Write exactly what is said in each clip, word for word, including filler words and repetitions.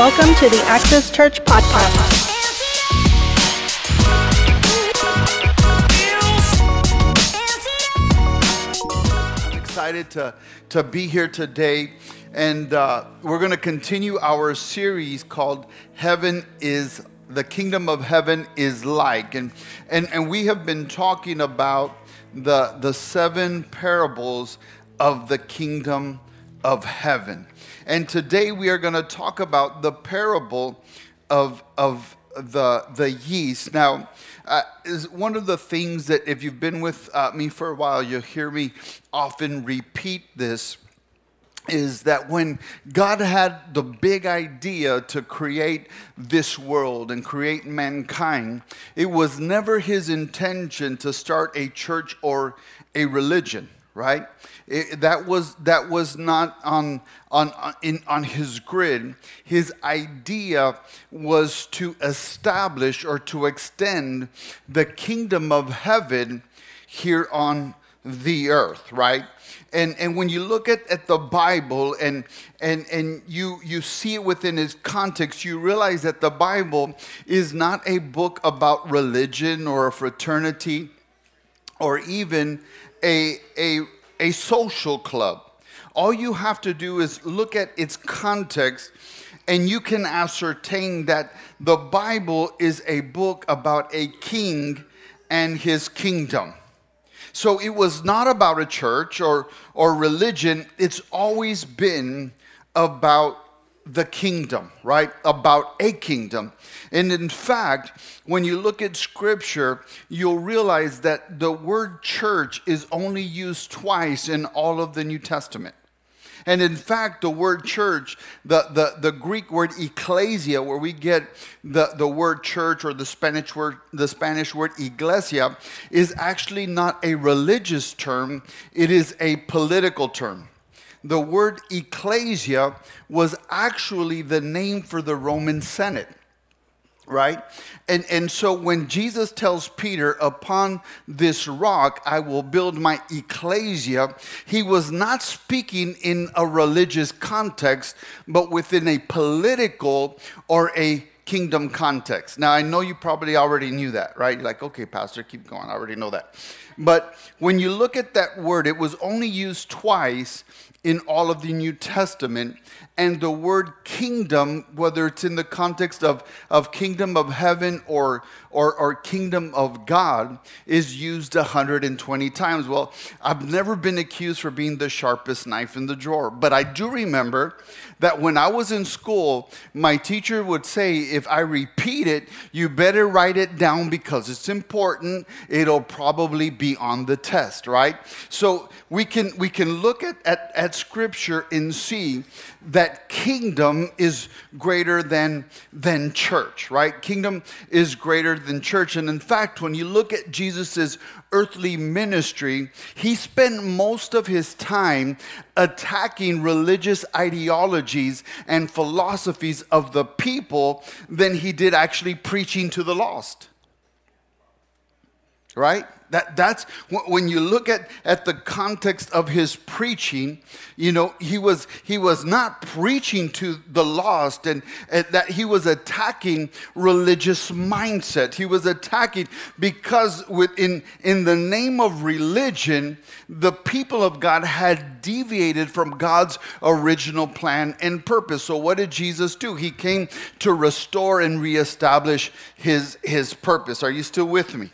Welcome to the Access Church podcast. I'm excited to, to be here today, and uh, we're going to continue our series called Heaven is the Kingdom of Heaven is Like. And, and, and we have been talking about the, the seven parables of the Kingdom of Heaven. And today we are going to talk about the parable of, of the, the yeast. Now, uh, is one of the things that if you've been with uh, me for a while, you'll hear me often repeat this, is that when God had the big idea to create this world and create mankind, it was never his intention to start a church or a religion, right? It, that was that was not on on in on his grid. His idea was to establish or to extend the kingdom of heaven here on the earth, right? And and when you look at, at the Bible and and and you you see it within its context, you realize that the Bible is not a book about religion or a fraternity or even a a a social club. All you have to do is look at its context, and you can ascertain that the Bible is a book about a king and his kingdom. So it was not about a church or, or religion. It's always been about the kingdom, right? About a kingdom. And in fact, when you look at Scripture, you'll realize that the word church is only used twice in all of the New Testament. And in fact, the word church, the, the, the Greek word ecclesia, where we get the, the word church or the Spanish word, the Spanish word iglesia, is actually not a religious term. It is a political term. The word ecclesia was actually the name for the Roman Senate, right? And, and so when Jesus tells Peter, upon this rock I will build my ecclesia, he was not speaking in a religious context, but within a political or a kingdom context. Now, I know you probably already knew that, right? You're like, okay, Pastor, keep going. I already know that. But when you look at that word, it was only used twice in all of the New Testament, and the word kingdom, whether it's in the context of, of kingdom of heaven or, or or kingdom of God, is used one hundred twenty times. Well, I've never been accused for being the sharpest knife in the drawer, but I do remember that when I was in school, my teacher would say, if I repeat it, you better write it down because it's important. It'll probably be on the test, right? So we can we can look at, at, at Scripture and see that kingdom is greater than, than church, right? Kingdom is greater than church. And in fact, when you look at Jesus's earthly ministry, he spent most of his time attacking religious ideologies and philosophies of the people than he did actually preaching to the lost, right? That that's when you look at, at the context of his preaching, you know, he was he was not preaching to the lost, and, and that he was attacking religious mindset. He was attacking because within in the name of religion, the people of God had deviated from God's original plan and purpose. So what did Jesus do? He came to restore and reestablish his his purpose. Are you still with me?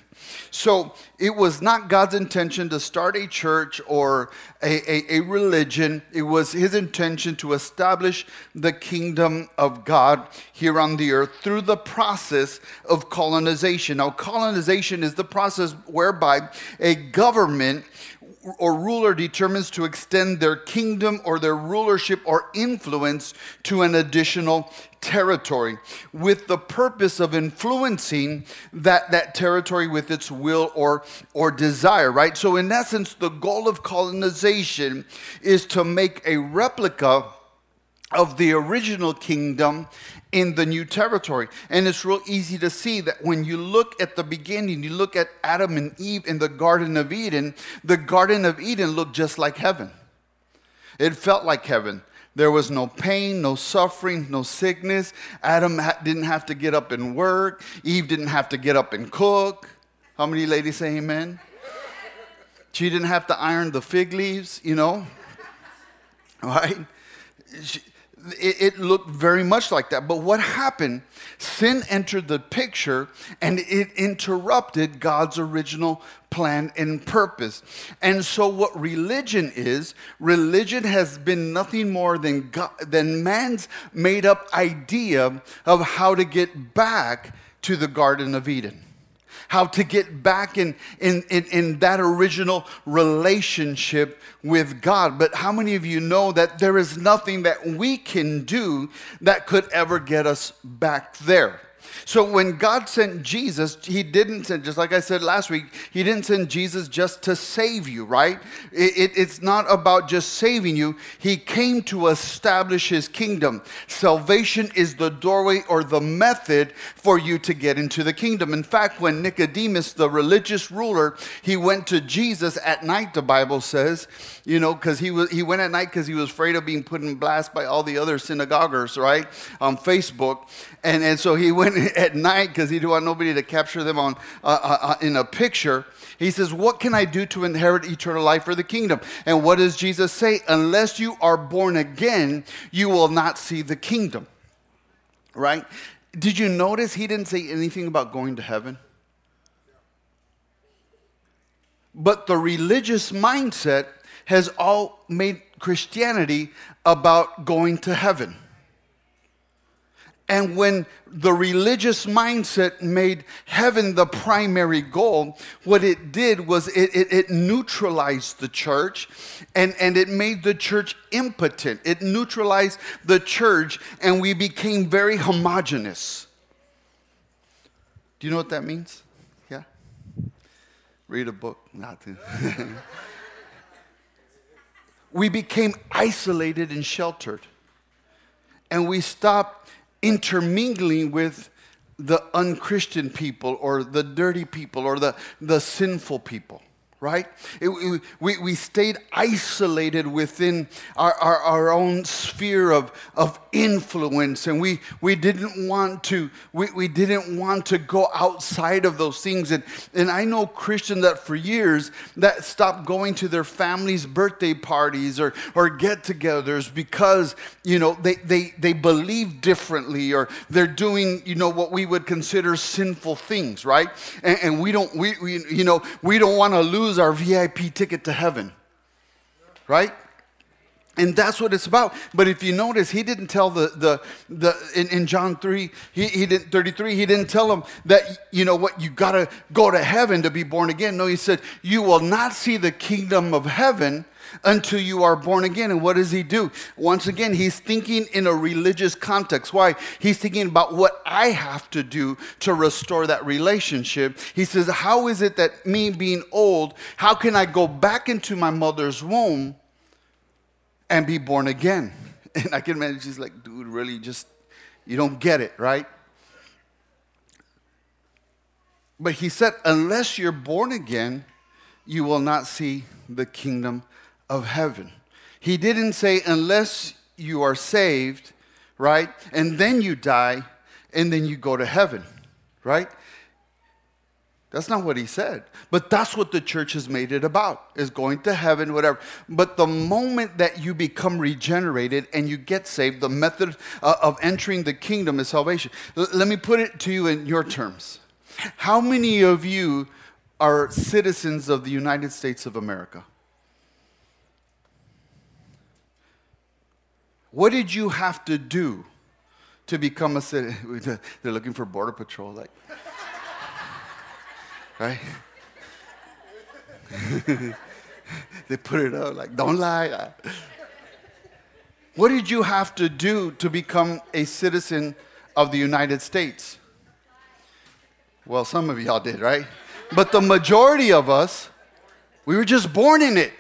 So it was not God's intention to start a church or a, a, a religion. It was his intention to establish the kingdom of God here on the earth through the process of colonization. Now, colonization is the process whereby a government or ruler determines to extend their kingdom or their rulership or influence to an additional territory with the purpose of influencing that, that territory with its will or, or desire, right? So in essence, the goal of colonization is to make a replica of the original kingdom in the new territory. And it's real easy to see that when you look at the beginning, you look at Adam and Eve in the Garden of Eden, the Garden of Eden looked just like heaven. It felt like heaven. There was no pain, no suffering, no sickness. Adam ha- didn't have to get up and work. Eve didn't have to get up and cook. How many ladies say amen? She didn't have to iron the fig leaves, you know. Right? She, it, it looked very much like that. But what happened? Sin entered the picture, and it interrupted God's original plan and purpose. And so what religion is, religion has been nothing more than God, than man's made-up idea of how to get back to the Garden of Eden. How to get back in, in, in, in that original relationship with God. But how many of you know that there is nothing that we can do that could ever get us back there? So when God sent Jesus, he didn't send, just like I said last week, he didn't send Jesus just to save you, right? It, it, it's not about just saving you. He came to establish his kingdom. Salvation is the doorway or the method for you to get into the kingdom. In fact, when Nicodemus, the religious ruler, he went to Jesus at night, the Bible says, you know, because he was he went at night because he was afraid of being put in blast by all the other synagoguers, right, on Facebook. And, and so he went at night because he didn't want nobody to capture them on uh, uh, in a picture. He says, what can I do to inherit eternal life or the kingdom? And what does Jesus say? Unless you are born again, you will not see the kingdom. Right? Did you notice he didn't say anything about going to heaven? But the religious mindset has all made Christianity about going to heaven. And when the religious mindset made heaven the primary goal, what it did was it, it, it neutralized the church, and, and it made the church impotent. It neutralized the church, and we became very homogenous. Do you know what that means? Yeah? Read a book. Nothing. We became isolated and sheltered, and we stopped intermingling with the unchristian people or the dirty people or the, the sinful people, right? It, it, we, we stayed isolated within our, our, our own sphere of, of influence, and we, we didn't want to we, we didn't want to go outside of those things. And, and I know Christians that for years that stopped going to their family's birthday parties or, or get-togethers because, you know, they, they, they believe differently, or they're doing, you know, what we would consider sinful things, right? And, and we don't we, we you know we don't want to lose our V I P ticket to heaven, right? And that's what it's about. But if you notice, he didn't tell the, the, the in, in John three, he, he didn't, thirty-three, he didn't tell them that, you know what, you got to go to heaven to be born again. No, he said, you will not see the kingdom of heaven until you are born again. And what does he do? Once again, he's thinking in a religious context. Why? He's thinking about what I have to do to restore that relationship. He says, how is it that me being old, how can I go back into my mother's womb and be born again? And I can imagine she's like, dude, really, just, you don't get it, right? But he said, unless you're born again, you will not see the kingdom of heaven. He didn't say, unless you are saved, right? And then you die, and then you go to heaven, right? That's not what he said. But that's what the church has made it about, is going to heaven, whatever. But the moment that you become regenerated and you get saved, the method of entering the kingdom is salvation. L- let me put it to you in your terms. How many of you are citizens of the United States of America? What did you have to do to become a citizen? They're looking for Border Patrol, like... Right? They put it up like, don't lie. What did you have to do to become a citizen of the United States? Well, some of y'all did, right? But the majority of us, we were just born in it,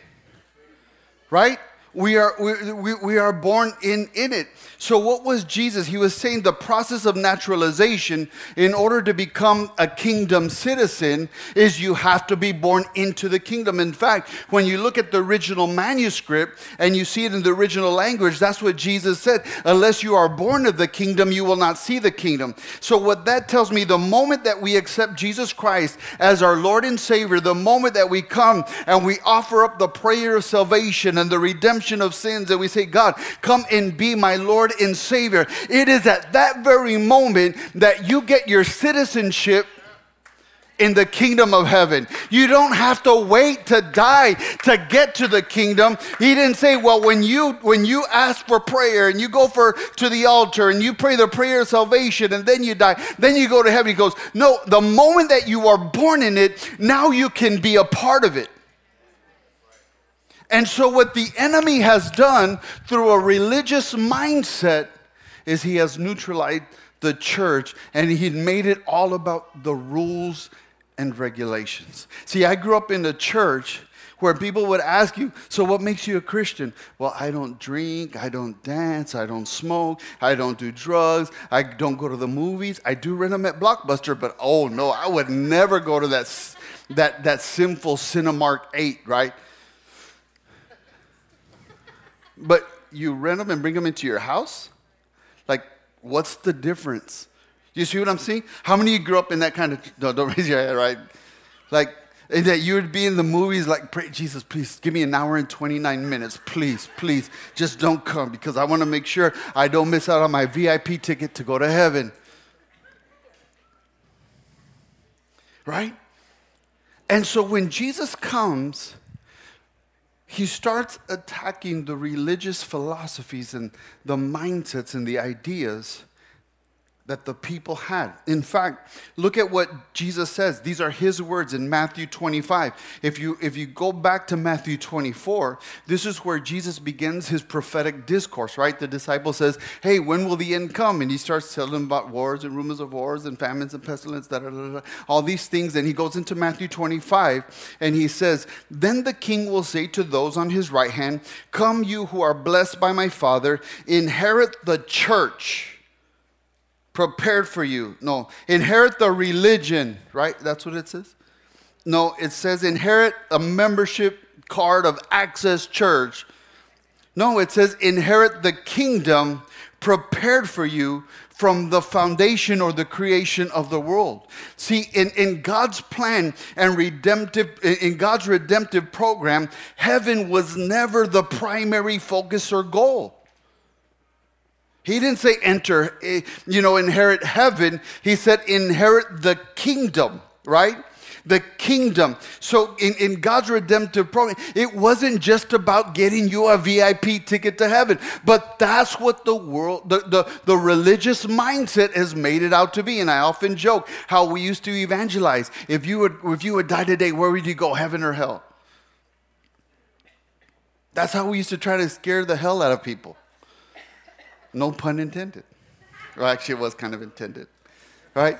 right? We are we, we, we are born in, in it. So what was Jesus? He was saying the process of naturalization in order to become a kingdom citizen is you have to be born into the kingdom. In fact, when you look at the original manuscript and you see it in the original language, that's what Jesus said. Unless you are born of the kingdom, you will not see the kingdom. So what that tells me, the moment that we accept Jesus Christ as our Lord and Savior, the moment that we come and we offer up the prayer of salvation and the redemption of sins, and we say, God, come and be my Lord and Savior. It is at that very moment that you get your citizenship in the kingdom of heaven. You don't have to wait to die to get to the kingdom. He didn't say, well, when you when you ask for prayer and you go for to the altar and you pray the prayer of salvation and then you die, then you go to heaven. He goes, no, the moment that you are born in it, now you can be a part of it. And so what the enemy has done through a religious mindset is he has neutralized the church and he made it all about the rules and regulations. See, I grew up in a church where people would ask you, so what makes you a Christian? Well, I don't drink, I don't dance, I don't smoke, I don't do drugs, I don't go to the movies. I do rent them at Blockbuster, but oh no, I would never go to that, that, that sinful Cinemark eight, right? But you rent them and bring them into your house? Like, what's the difference? You see what I'm saying? How many of you grew up in that kind of, no, don't raise your head, right? Like, that you would be in the movies like, pray, Jesus, please, give me an hour and twenty-nine minutes. Please, please, just don't come because I want to make sure I don't miss out on my V I P ticket to go to heaven. Right? And so when Jesus comes, he starts attacking the religious philosophies and the mindsets and the ideas that the people had. In fact, look at what Jesus says. These are his words in Matthew twenty-five. If you if you go back to Matthew twenty-four, this is where Jesus begins his prophetic discourse, right? The disciple says, hey, when will the end come? And he starts telling them about wars and rumors of wars and famines and pestilence, da, da, da, da, all these things. And he goes into Matthew twenty-five, and he says, then the king will say to those on his right hand, come you who are blessed by my Father, inherit the church. Prepared for you. No, inherit the religion, right? That's what it says? No, it says inherit a membership card of Access Church. No, it says inherit the kingdom prepared for you from the foundation or the creation of the world. See, in, in God's plan and redemptive, in God's redemptive program, heaven was never the primary focus or goal. He didn't say enter, you know, inherit heaven. He said inherit the kingdom, right? The kingdom. So in, in God's redemptive program, it wasn't just about getting you a V I P ticket to heaven. But that's what the world, the, the, the religious mindset has made it out to be. And I often joke how we used to evangelize. If you would, if you would die today, where would you go, heaven or hell? That's how we used to try to scare the hell out of people. No pun intended. Well, actually, it was kind of intended, right?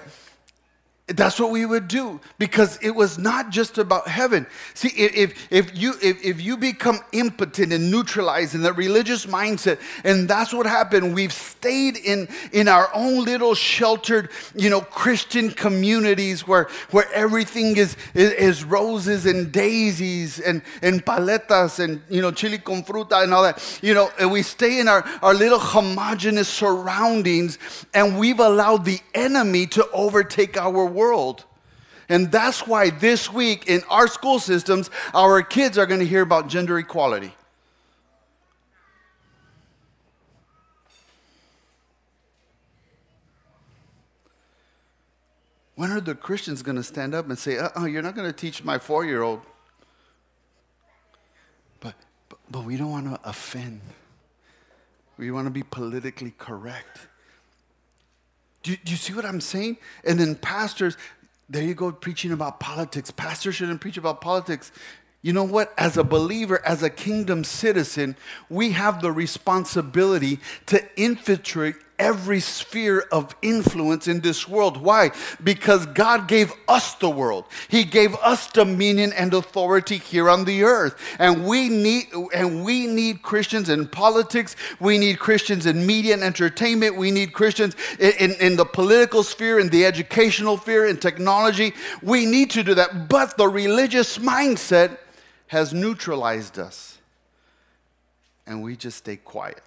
That's what we would do because it was not just about heaven. See, if if you if, if you become impotent and neutralized in the religious mindset, and that's what happened. We've stayed in in our own little sheltered, you know, Christian communities where where everything is is, is roses and daisies and, and paletas and, you know, chili con fruta and all that. You know, and we stay in our, our little homogenous surroundings, and we've allowed the enemy to overtake our world. world. And that's why this week in our school systems, our kids are going to hear about gender equality. When are the Christians going to stand up and say, uh-uh, you're not going to teach my four-year-old? But, but, but we don't want to offend. We want to be politically correct. Do you, you see what I'm saying? And then pastors, there you go preaching about politics. Pastors shouldn't preach about politics. You know what? As a believer, as a kingdom citizen, we have the responsibility to infiltrate every sphere of influence in this world. Why? Because God gave us the world. He gave us dominion and authority here on the earth. And we need and we need Christians in politics. We need Christians in media and entertainment. We need Christians in, in, in the political sphere, in the educational sphere, in technology. We need to do that. But the religious mindset has neutralized us. And we just stay quiet.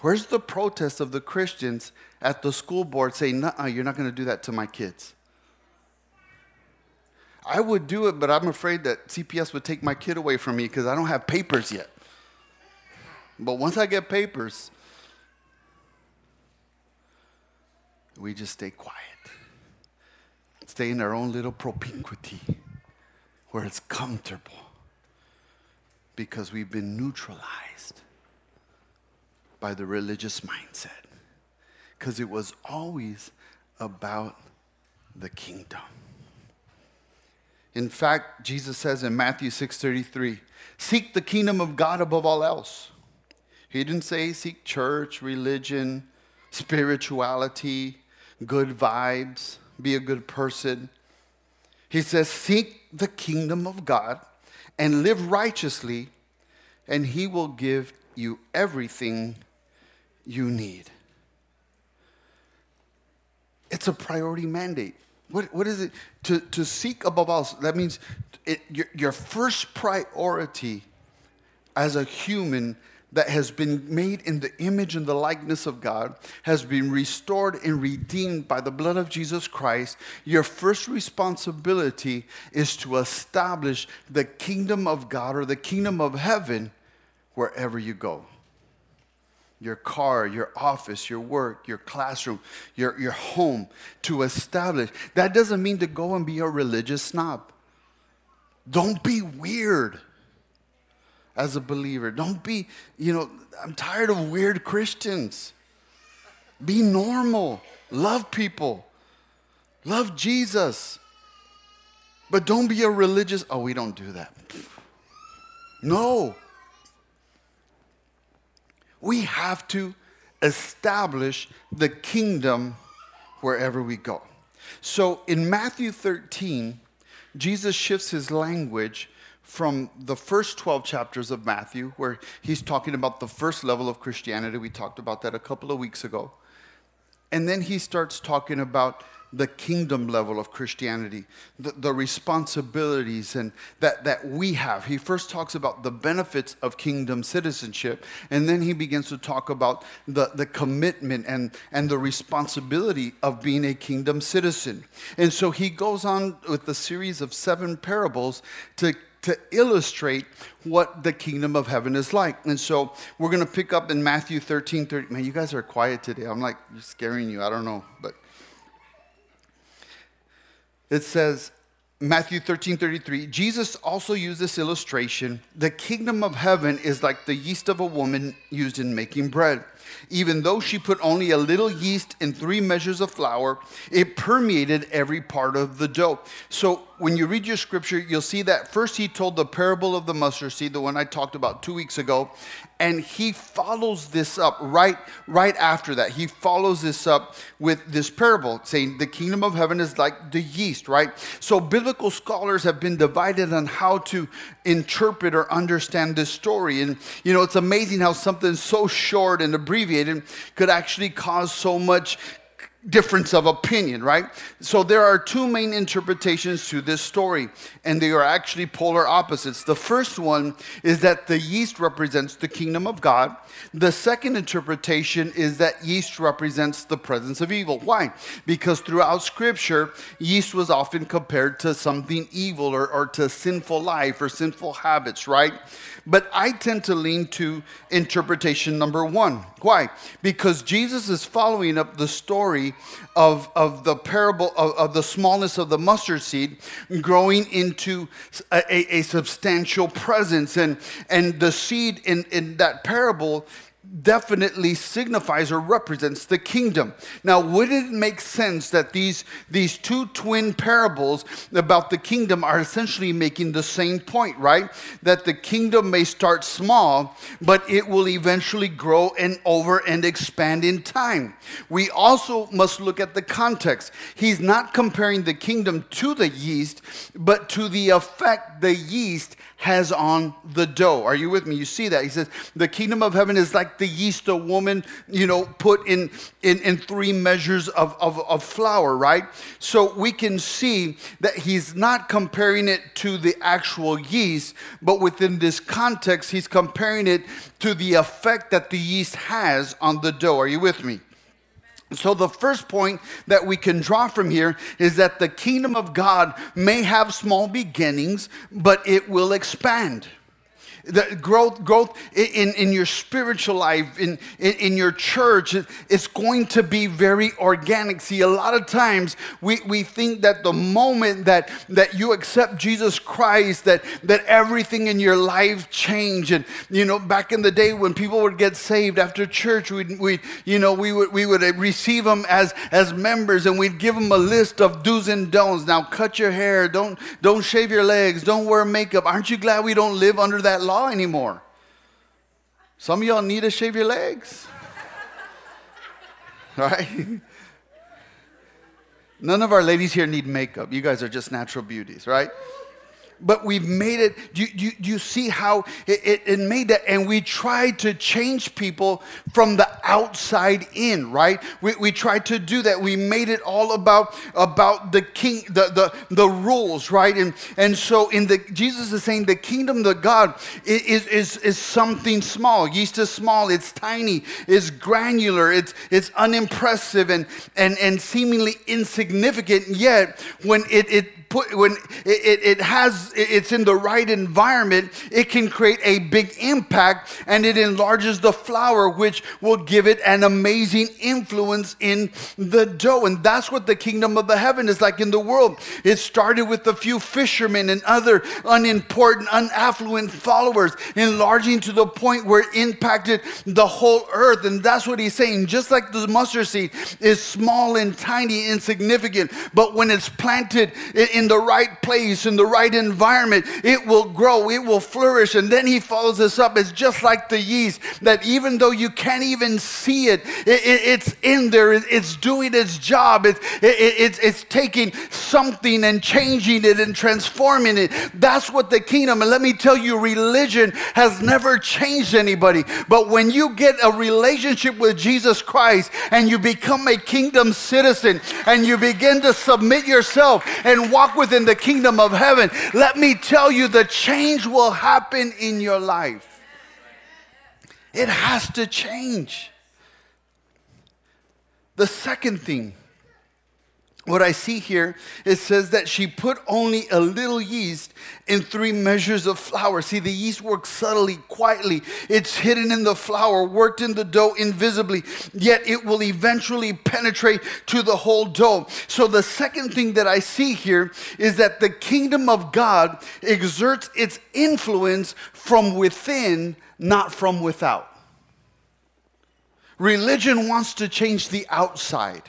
Where's the protest of the Christians at the school board saying, "Nuh-uh, you're not going to do that to my kids"? I would do it, but I'm afraid that C P S would take my kid away from me because I don't have papers yet. But once I get papers, we just stay quiet. Stay in our own little propinquity where it's comfortable because we've been neutralized by the religious mindset, because it was always about the kingdom. In fact, Jesus says in Matthew six thirty-three, seek the kingdom of God above all else. He didn't say seek church, religion, spirituality, good vibes, be a good person. He says seek the kingdom of God and live righteously, and he will give you everything you need. It's a priority mandate. What, what is it? To, to seek above all. That means it, your, your first priority as a human that has been made in the image and the likeness of God, has been restored and redeemed by the blood of Jesus Christ, your first responsibility is to establish the kingdom of God or the kingdom of heaven wherever you go. Your car, your office, your work, your classroom, your, your home, to establish. That doesn't mean to go and be a religious snob. Don't be weird as a believer. Don't be, you know, I'm tired of weird Christians. Be normal. Love people. Love Jesus. But don't be a religious, oh, we don't do that. No. We have to establish the kingdom wherever we go. So in Matthew thirteen, Jesus shifts his language from the first twelve chapters of Matthew, where he's talking about the first level of Christianity. We talked about that a couple of weeks ago. And then he starts talking about the kingdom level of Christianity, the, the responsibilities and that, that we have. He first talks about the benefits of kingdom citizenship, and then he begins to talk about the, the commitment and, and the responsibility of being a kingdom citizen. And so he goes on with a series of seven parables to to illustrate what the kingdom of heaven is like. And so we're going to pick up in Matthew thirteen thirty. Man, you guys are quiet today. I'm like, you're scaring you. I don't know, but it says, Matthew thirteen thirty-three, Jesus also used this illustration. The kingdom of heaven is like the yeast of a woman used in making bread. Even though she put only a little yeast in three measures of flour, it permeated every part of the dough. So when you read your scripture, you'll see that first he told the parable of the mustard seed, the one I talked about two weeks ago, and he follows this up right, right after that. He follows this up with this parable saying the kingdom of heaven is like the yeast, right? So biblical scholars have been divided on how to interpret or understand this story. And, you know, it's amazing how something so short and abbreviated could actually cause so much difference of opinion, right? So there are two main interpretations to this story, and they are actually polar opposites. The first one is that the yeast represents the kingdom of God. The second interpretation is that yeast represents the presence of evil. Why? Because throughout Scripture, yeast was often compared to something evil or, or to sinful life or sinful habits, right? But I tend to lean to interpretation number one. Why? Because Jesus is following up the story Of, of the parable of, of the smallness of the mustard seed growing into a, a, a substantial presence. And, and the seed in, in that parable definitely signifies or represents the kingdom. Now, would it make sense that these, these two twin parables about the kingdom are essentially making the same point, right? That the kingdom may start small, but it will eventually grow and over and expand in time. We also must look at the context. He's not comparing the kingdom to the yeast, but to the effect the yeast has on the dough. Are you with me? You see that. He says, the kingdom of heaven is like the yeast a woman, you know, put in in, in three measures of, of, of flour, right? So we can see that he's not comparing it to the actual yeast, but within this context, he's comparing it to the effect that the yeast has on the dough. Are you with me? So the first point that we can draw from here is that the kingdom of God may have small beginnings, but it will expand. The growth, growth in, in your spiritual life, in, in, in your church, it's going to be very organic. See, a lot of times we, we think that the moment that, that you accept Jesus Christ, that, that everything in your life changed. And, you know, back in the day when people would get saved after church, we'd, we'd, you know, we would we would receive them as, as members, and we'd give them a list of do's and don'ts. Now, cut your hair. Don't, don't shave your legs. Don't wear makeup. Aren't you glad we don't live under that law anymore? Some of y'all need to shave your legs. Right? None of our ladies here need makeup. You guys are just natural beauties, right? But we've made it, you, you, you see how it, it, it made that, and we try to change people from the outside in, right? We we tried to do that. We made it all about about the king, the the, the rules, right? And and so in the Jesus is saying the kingdom of God is is is something small. Yeast is small, it's tiny, it's granular, it's it's unimpressive and and, and seemingly insignificant, yet when it, it Put, when it, it has, it's in the right environment, it can create a big impact, and it enlarges the flour, which will give it an amazing influence in the dough. And that's what the kingdom of the heaven is like in the world. It started with a few fishermen and other unimportant, unaffluent followers, enlarging to the point where it impacted the whole earth. And that's what he's saying. Just like the mustard seed is small and tiny, insignificant, but when it's planted it in the right place, in the right environment, it will grow, it will flourish. And then he follows this up. It's just like the yeast, that even though you can't even see it, it, it it's in there, it, it's doing its job, it, it, it's, it's taking something and changing it and transforming it. That's what the kingdom, and let me tell you, religion has never changed anybody. But when you get a relationship with Jesus Christ and you become a kingdom citizen and you begin to submit yourself and walk within the kingdom of heaven, let me tell you, the change will happen in your life. It has to change. The second thing, what I see here, it says that she put only a little yeast in three measures of flour. See, the yeast works subtly, quietly. It's hidden in the flour, worked in the dough invisibly, yet it will eventually penetrate to the whole dough. So the second thing that I see here is that the kingdom of God exerts its influence from within, not from without. Religion wants to change the outside.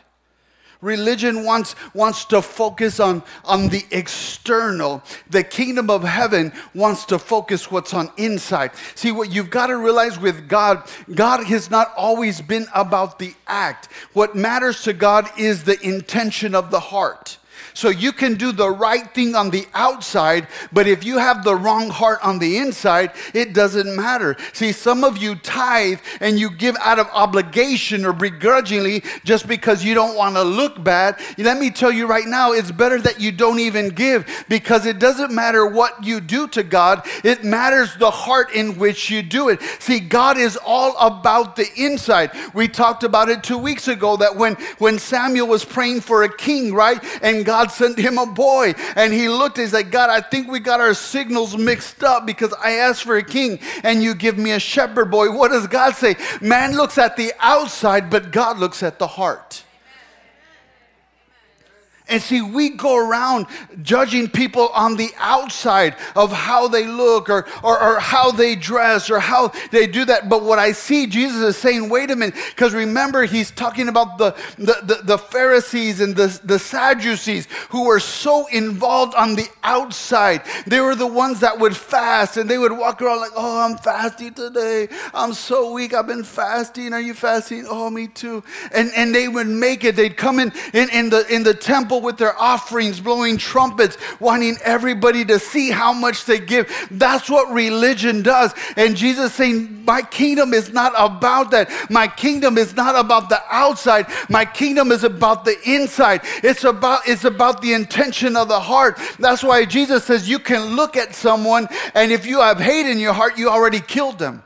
Religion wants wants to focus on, on the external. The kingdom of heaven wants to focus what's on inside. See, what you've got to realize with God, God has not always been about the act. What matters to God is the intention of the heart. So you can do the right thing on the outside, but if you have the wrong heart on the inside, it doesn't matter. See, some of you tithe and you give out of obligation or begrudgingly just because you don't want to look bad. Let me tell you right now, it's better that you don't even give, because it doesn't matter what you do to God. It matters the heart in which you do it. See, God is all about the inside. We talked about it two weeks ago that when, when Samuel was praying for a king, right, and God God sent him a boy, and he looked and he's like, God, I think we got our signals mixed up, because I asked for a king and you give me a shepherd boy. What does God say? Man looks at the outside, but God looks at the heart. And see, we go around judging people on the outside of how they look or, or, or how they dress or how they do that. But what I see Jesus is saying, wait a minute, because remember, he's talking about the, the, the, the Pharisees and the, the Sadducees who were so involved on the outside. They were the ones that would fast and they would walk around like, oh, I'm fasting today. I'm so weak. I've been fasting. Are you fasting? Oh, me too. And and they would make it. They'd come in, in, in the in the temple with their offerings, blowing trumpets, wanting everybody to see how much they give. That's what religion does. And Jesus saying, my kingdom is not about that. My kingdom is not about the outside. My kingdom is about the inside. It's about, it's about the intention of the heart. That's why Jesus says you can look at someone, and if you have hate in your heart, you already killed them.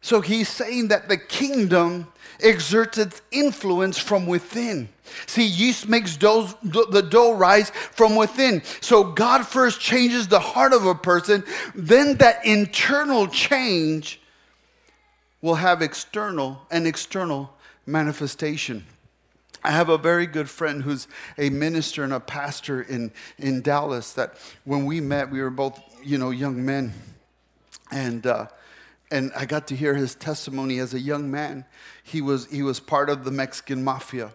So he's saying that the kingdom exerts its influence from within. See, yeast makes dough, the dough rise from within. So God first changes the heart of a person. Then that internal change will have external and external manifestation. I have a very good friend who's a minister and a pastor in, in Dallas that when we met, we were both, you know, young men. And... Uh, And I got to hear his testimony as a young man. He was he was part of the Mexican mafia,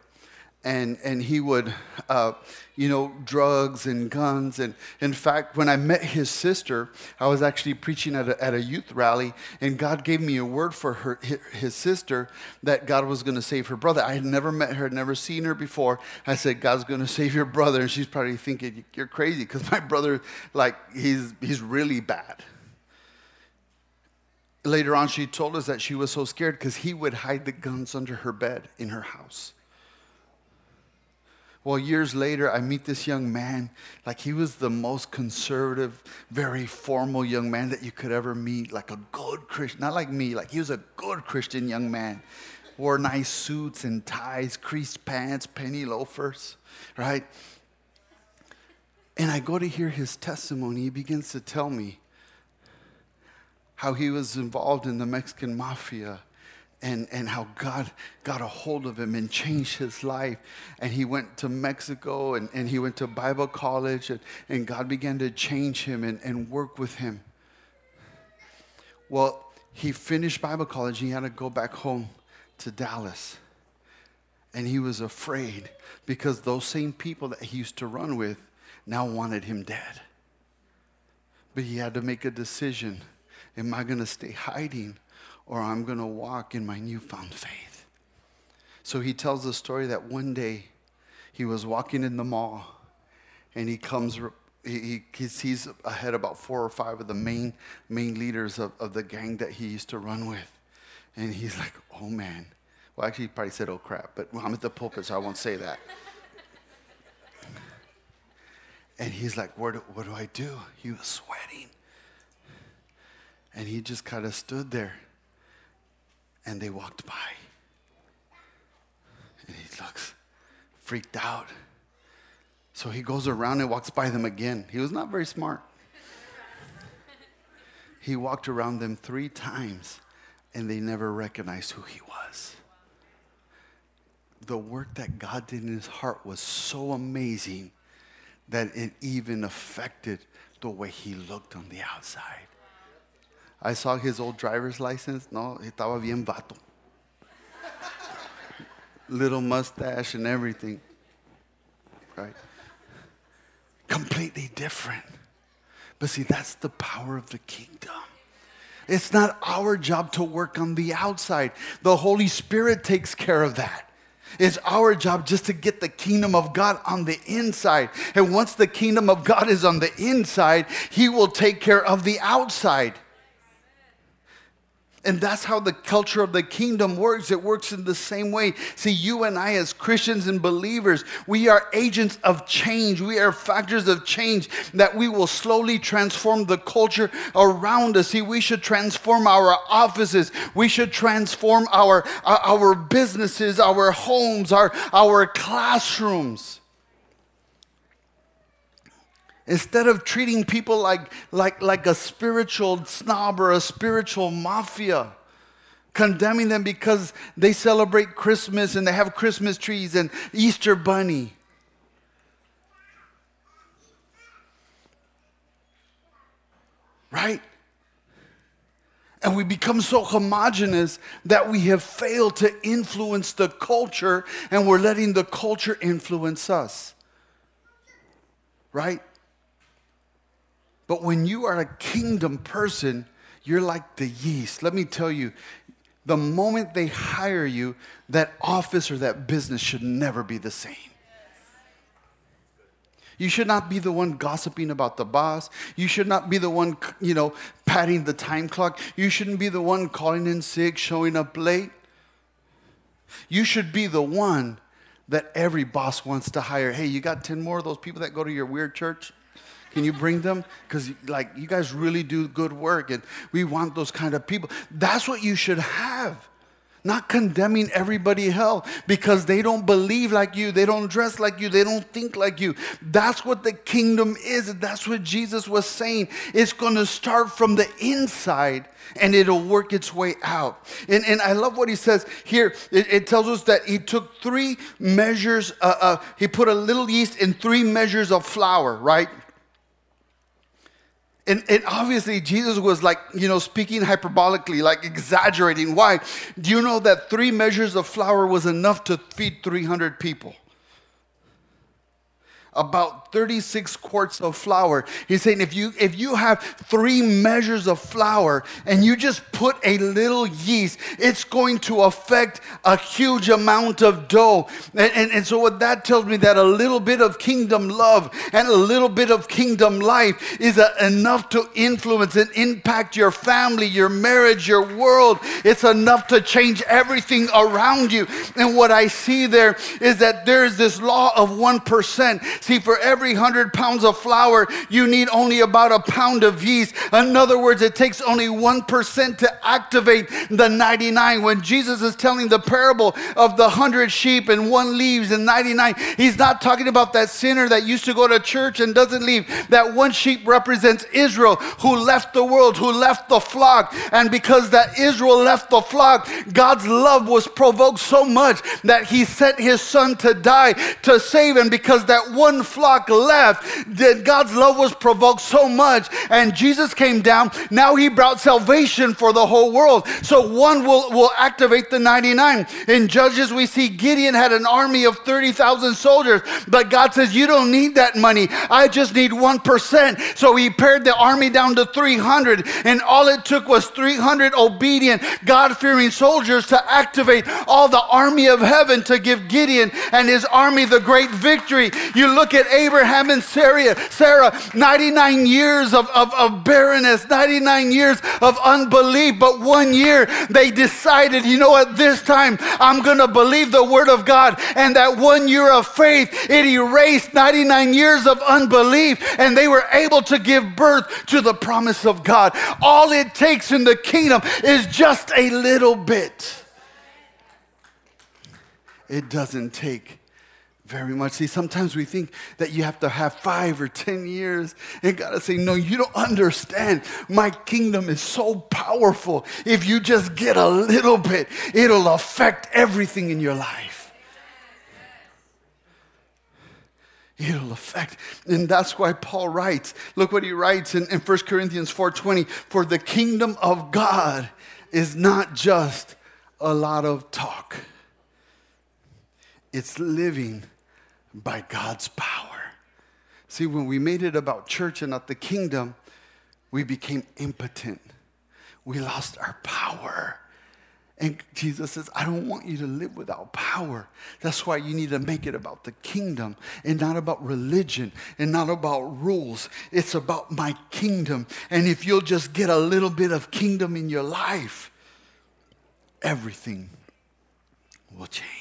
and and he would, uh, you know, drugs and guns. And in fact, when I met his sister, I was actually preaching at a, at a youth rally, and God gave me a word for her his sister that God was going to save her brother. I had never met her, never seen her before. I said, God's going to save your brother, and she's probably thinking, you're crazy, because my brother, like, he's he's really bad. Later on, she told us that she was so scared because he would hide the guns under her bed in her house. Well, years later, I meet this young man. Like, he was the most conservative, very formal young man that you could ever meet. Like a good Christian, not like me. Like, he was a good Christian young man. Wore nice suits and ties, creased pants, penny loafers, right? And I go to hear his testimony. He begins to tell me how he was involved in the Mexican mafia, and, and how God got a hold of him and changed his life. And he went to Mexico, and, and he went to Bible college, and, and God began to change him and, and work with him. Well, he finished Bible college. He had to go back home to Dallas. And he was afraid because those same people that he used to run with now wanted him dead. But he had to make a decision. Am I going to stay hiding, or I'm going to walk in my newfound faith? So he tells the story that one day he was walking in the mall, and he comes, he, he sees ahead about four or five of the main main leaders of, of the gang that he used to run with. And he's like, oh, man. Well, actually, he probably said, oh, crap, but I'm at the pulpit, so I won't say that. And he's like, what do, what do I do? He was sweating. And he just kind of stood there, and they walked by. And he looks freaked out. So he goes around and walks by them again. He was not very smart. He walked around them three times, and they never recognized who he was. The work that God did in his heart was so amazing that it even affected the way he looked on the outside. I saw his old driver's license. No, estaba bien vato. Little mustache and everything. Right? Completely different. But see, that's the power of the kingdom. It's not our job to work on the outside. The Holy Spirit takes care of that. It's our job just to get the kingdom of God on the inside. And once the kingdom of God is on the inside, he will take care of the outside. And that's how the culture of the kingdom works. It works in the same way. See, you and I as Christians and believers, we are agents of change. We are factors of change that we will slowly transform the culture around us. See, we should transform our offices. We should transform our, our businesses, our homes, our, our classrooms. Instead of treating people like, like, like a spiritual snob or a spiritual mafia. condemning them because they celebrate Christmas and they have Christmas trees and Easter bunny. Right? And we become so homogenous that we have failed to influence the culture, and we're letting the culture influence us. Right? But when you are a kingdom person, you're like the yeast. Let me tell you, the moment they hire you, that office or that business should never be the same. You should not be the one gossiping about the boss. You should not be the one, you know, patting the time clock. You shouldn't be the one calling in sick, showing up late. You should be the one that every boss wants to hire. Hey, you got ten more of those people that go to your weird church? Can you bring them? Because, like, you guys really do good work, and we want those kind of people. That's what you should have. Not condemning everybody hell because they don't believe like you, they don't dress like you, they don't think like you. That's what the kingdom is. That's what Jesus was saying. It's going to start from the inside and it'll work its way out. And, and I love what he says here. It, it tells us that he took three measures. Uh, uh, he put a little yeast in three measures of flour, right? And, and obviously, Jesus was like, you know, speaking hyperbolically, like exaggerating. Why? Do you know that three measures of flour was enough to feed three hundred people? About thirty-six quarts of flour. He's saying if you if you have three measures of flour and you just put a little yeast, it's going to affect a huge amount of dough. And, and, and so what that tells me that a little bit of kingdom love and a little bit of kingdom life is a, enough to influence and impact your family, your marriage, your world. It's enough to change everything around you. And what I see there is that there is this law of one percent. See, for every hundred pounds of flour, you need only about a pound of yeast. In other words, it takes only one percent to activate the ninety-nine. When Jesus is telling the parable of the hundred sheep and one leaves and ninety-nine, he's not talking about that sinner that used to go to church and doesn't leave. That one sheep represents Israel, who left the world, who left the flock. And because that Israel left the flock, God's love was provoked so much that he sent his son to die to save him. Because that one One flock left, that God's love was provoked so much, and Jesus came down. Now he brought salvation for the whole world. So one will, will activate the ninety-nine. In Judges, we see Gideon had an army of thirty thousand soldiers, but God says, you don't need that money. I just need one percent. So he pared the army down to three hundred, and all it took was three hundred obedient, God-fearing soldiers to activate all the army of heaven to give Gideon and his army the great victory. You look at Abraham and Sarah, Sarah, ninety-nine years of, of, of barrenness, ninety-nine years of unbelief, but one year they decided, you know what, this time I'm going to believe the word of God. And that one year of faith, it erased ninety-nine years of unbelief, and they were able to give birth to the promise of God. All it takes in the kingdom is just a little bit. It doesn't take very much. See, sometimes we think that you have to have five or ten years, and God is saying, no, you don't understand. My kingdom is so powerful. If you just get a little bit, it'll affect everything in your life. It'll affect. And that's why Paul writes. Look what he writes in, in First Corinthians four twenty. For the kingdom of God is not just a lot of talk. It's living by God's power. See, when we made it about church and not the kingdom, we became impotent. We lost our power. And Jesus says, I don't want you to live without power. That's why you need to make it about the kingdom and not about religion and not about rules. It's about my kingdom. And if you'll just get a little bit of kingdom in your life, everything will change.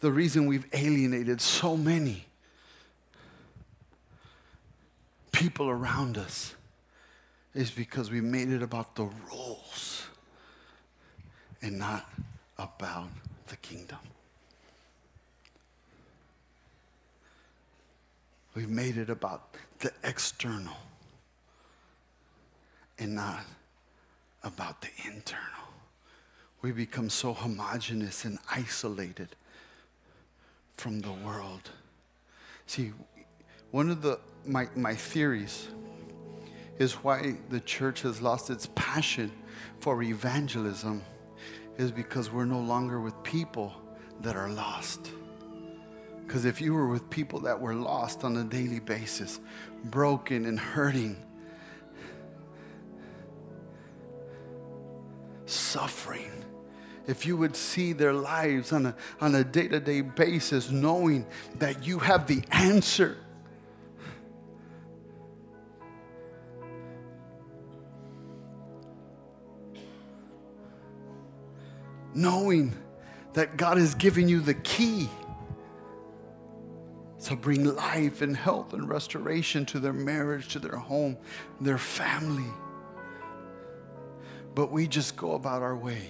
The reason we've alienated so many people around us is because we made it about the rules and not about the kingdom. We've made it about the external and not about the internal. We become so homogenous and isolated from the world. See, one of the my, my theories is why the church has lost its passion for evangelism is because we're no longer with people that are lost. Because if you were with people that were lost on a daily basis, broken and hurting, suffering, if you would see their lives on a, on a day-to-day basis, knowing that you have the answer. Knowing that God has given you the key to bring life and health and restoration to their marriage, to their home, their family. But we just go about our way.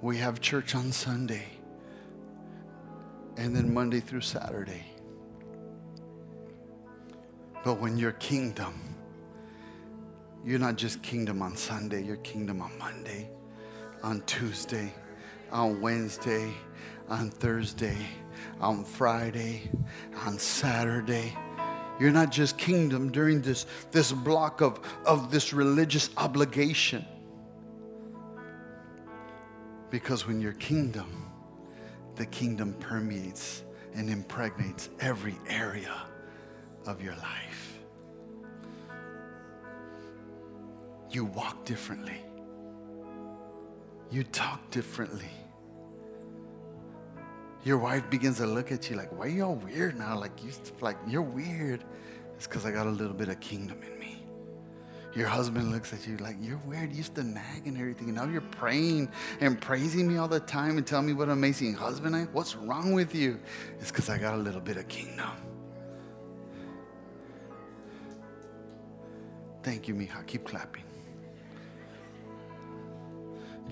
We have church on Sunday and then Monday through Saturday. But when you're kingdom, you're not just kingdom on Sunday, you're kingdom on Monday, on Tuesday, on Wednesday, on Thursday, on Friday, on Saturday. You're not just kingdom during this, this block of, of this religious obligation. Because when you're kingdom, the kingdom permeates and impregnates every area of your life. You walk differently. You talk differently. Your wife begins to look at you like, why are you all weird now? Like, you, like you're weird. It's because I got a little bit of kingdom in me. Your husband looks at you like, you're weird. You used to nag and everything. And now you're praying and praising me all the time and telling me what an amazing husband I am. What's wrong with you? It's because I got a little bit of kingdom. Thank you, mija. Keep clapping.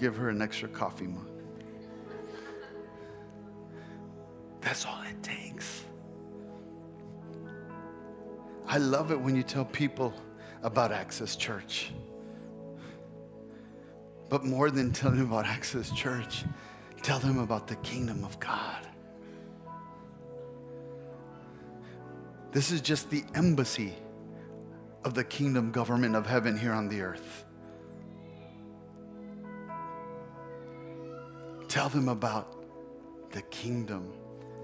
Give her an extra coffee mug. That's all it takes. I love it when you tell people about Access Church. But more than telling them about Access Church, tell them about the kingdom of God. This is just the embassy of the kingdom government of heaven here on the earth. Tell them about the kingdom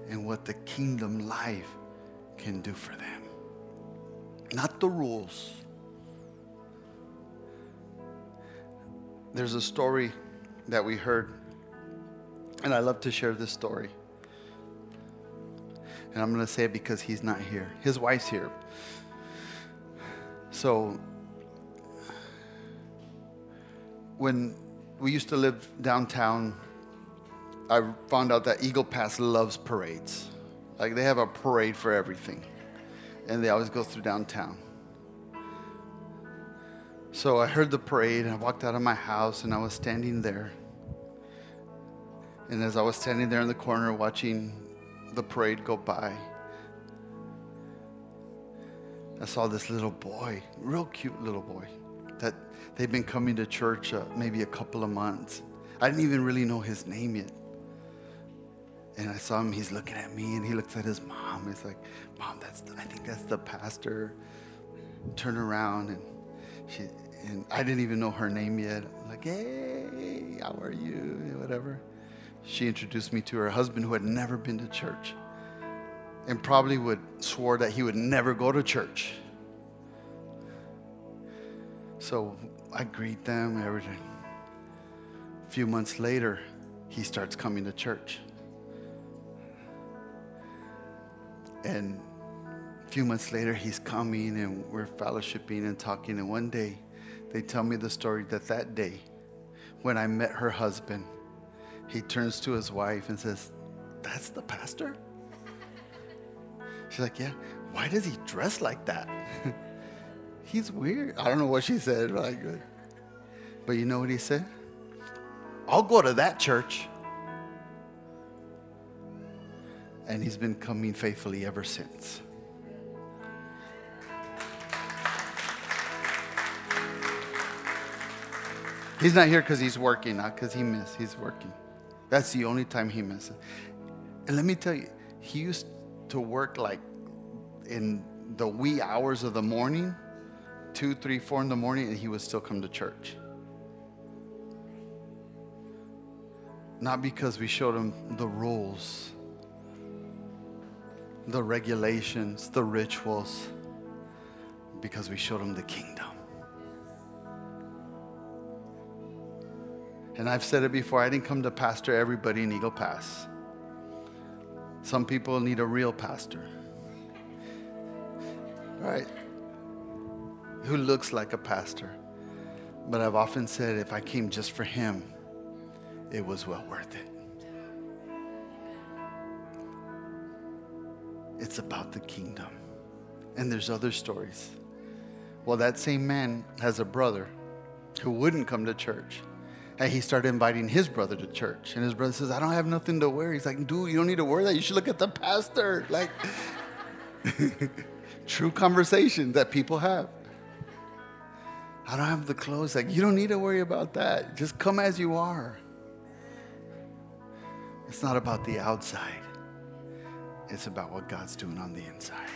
and what the kingdom life can do for them. Not the rules. There's a story that we heard, and I love to share this story. And I'm going to say it because he's not here. His wife's here. So when we used to live downtown, I found out that Eagle Pass loves parades. Like, they have a parade for everything. And they always go through downtown. So I heard the parade, and I walked out of my house, and I was standing there. And as I was standing there in the corner watching the parade go by, I saw this little boy, real cute little boy, that they'd been coming to church uh, maybe a couple of months. I didn't even really know his name yet. And I saw him, he's looking at me, and he looks at his mom. He's like, Mom, that's the, I think that's the pastor. Turn around, and she and I didn't even know her name yet. I'm like, hey, how are you? Whatever. She introduced me to her husband, who had never been to church and probably would swore that he would never go to church. So I greet them, everything. A few months later, he starts coming to church. And a few months later, he's coming, and we're fellowshipping and talking. And one day, they tell me the story that that day, when I met her husband, he turns to his wife and says, that's the pastor? She's like, yeah. Why does he dress like that? He's weird. I don't know what she said. Like, but you know what he said? I'll go to that church. And he's been coming faithfully ever since. He's not here because he's working, not because he missed. He's working. That's the only time he misses. And let me tell you, he used to work like in the wee hours of the morning, two, three, four in the morning, and he would still come to church. Not because we showed him the rules, the regulations, the rituals, because we showed him the kingdom. And I've said it before, I didn't come to pastor everybody in Eagle Pass. Some people need a real pastor, right? Who looks like a pastor. But I've often said, if I came just for him, it was well worth it. It's about the kingdom. And there's other stories. Well, that same man has a brother who wouldn't come to church. And he started inviting his brother to church. And his brother says, I don't have nothing to wear. He's like, dude, you don't need to wear that. You should look at the pastor. Like, true conversation that people have. I don't have the clothes. Like, you don't need to worry about that. Just come as you are. It's not about the outside. It's about what God's doing on the inside.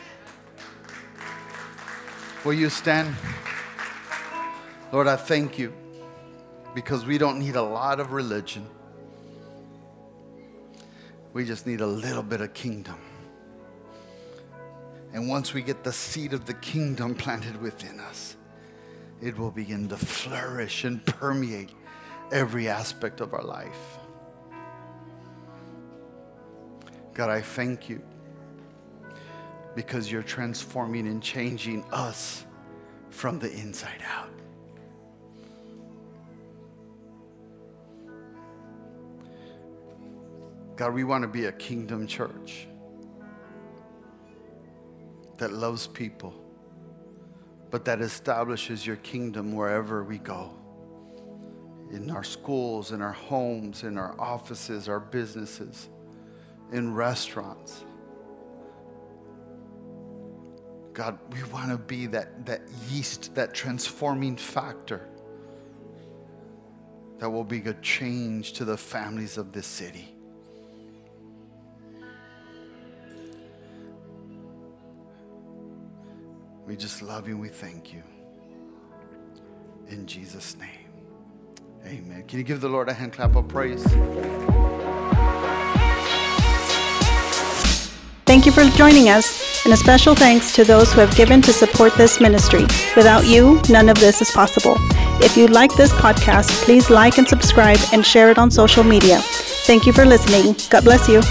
Will you stand? Lord, I thank you. Because we don't need a lot of religion. We just need a little bit of kingdom. And once we get the seed of the kingdom planted within us, it will begin to flourish and permeate every aspect of our life. God, I thank you because you're transforming and changing us from the inside out. God, we want to be a kingdom church that loves people, but that establishes your kingdom wherever we go, in our schools, in our homes, in our offices, our businesses, in restaurants. God, we want to be that, that yeast, that transforming factor that will be a change to the families of this city. We just love you and we thank you. In Jesus' name, amen. Can you give the Lord a hand clap of praise? Thank you for joining us, and a special thanks to those who have given to support this ministry. Without you, none of this is possible. If you like this podcast, please like and subscribe and share it on social media. Thank you for listening. God bless you.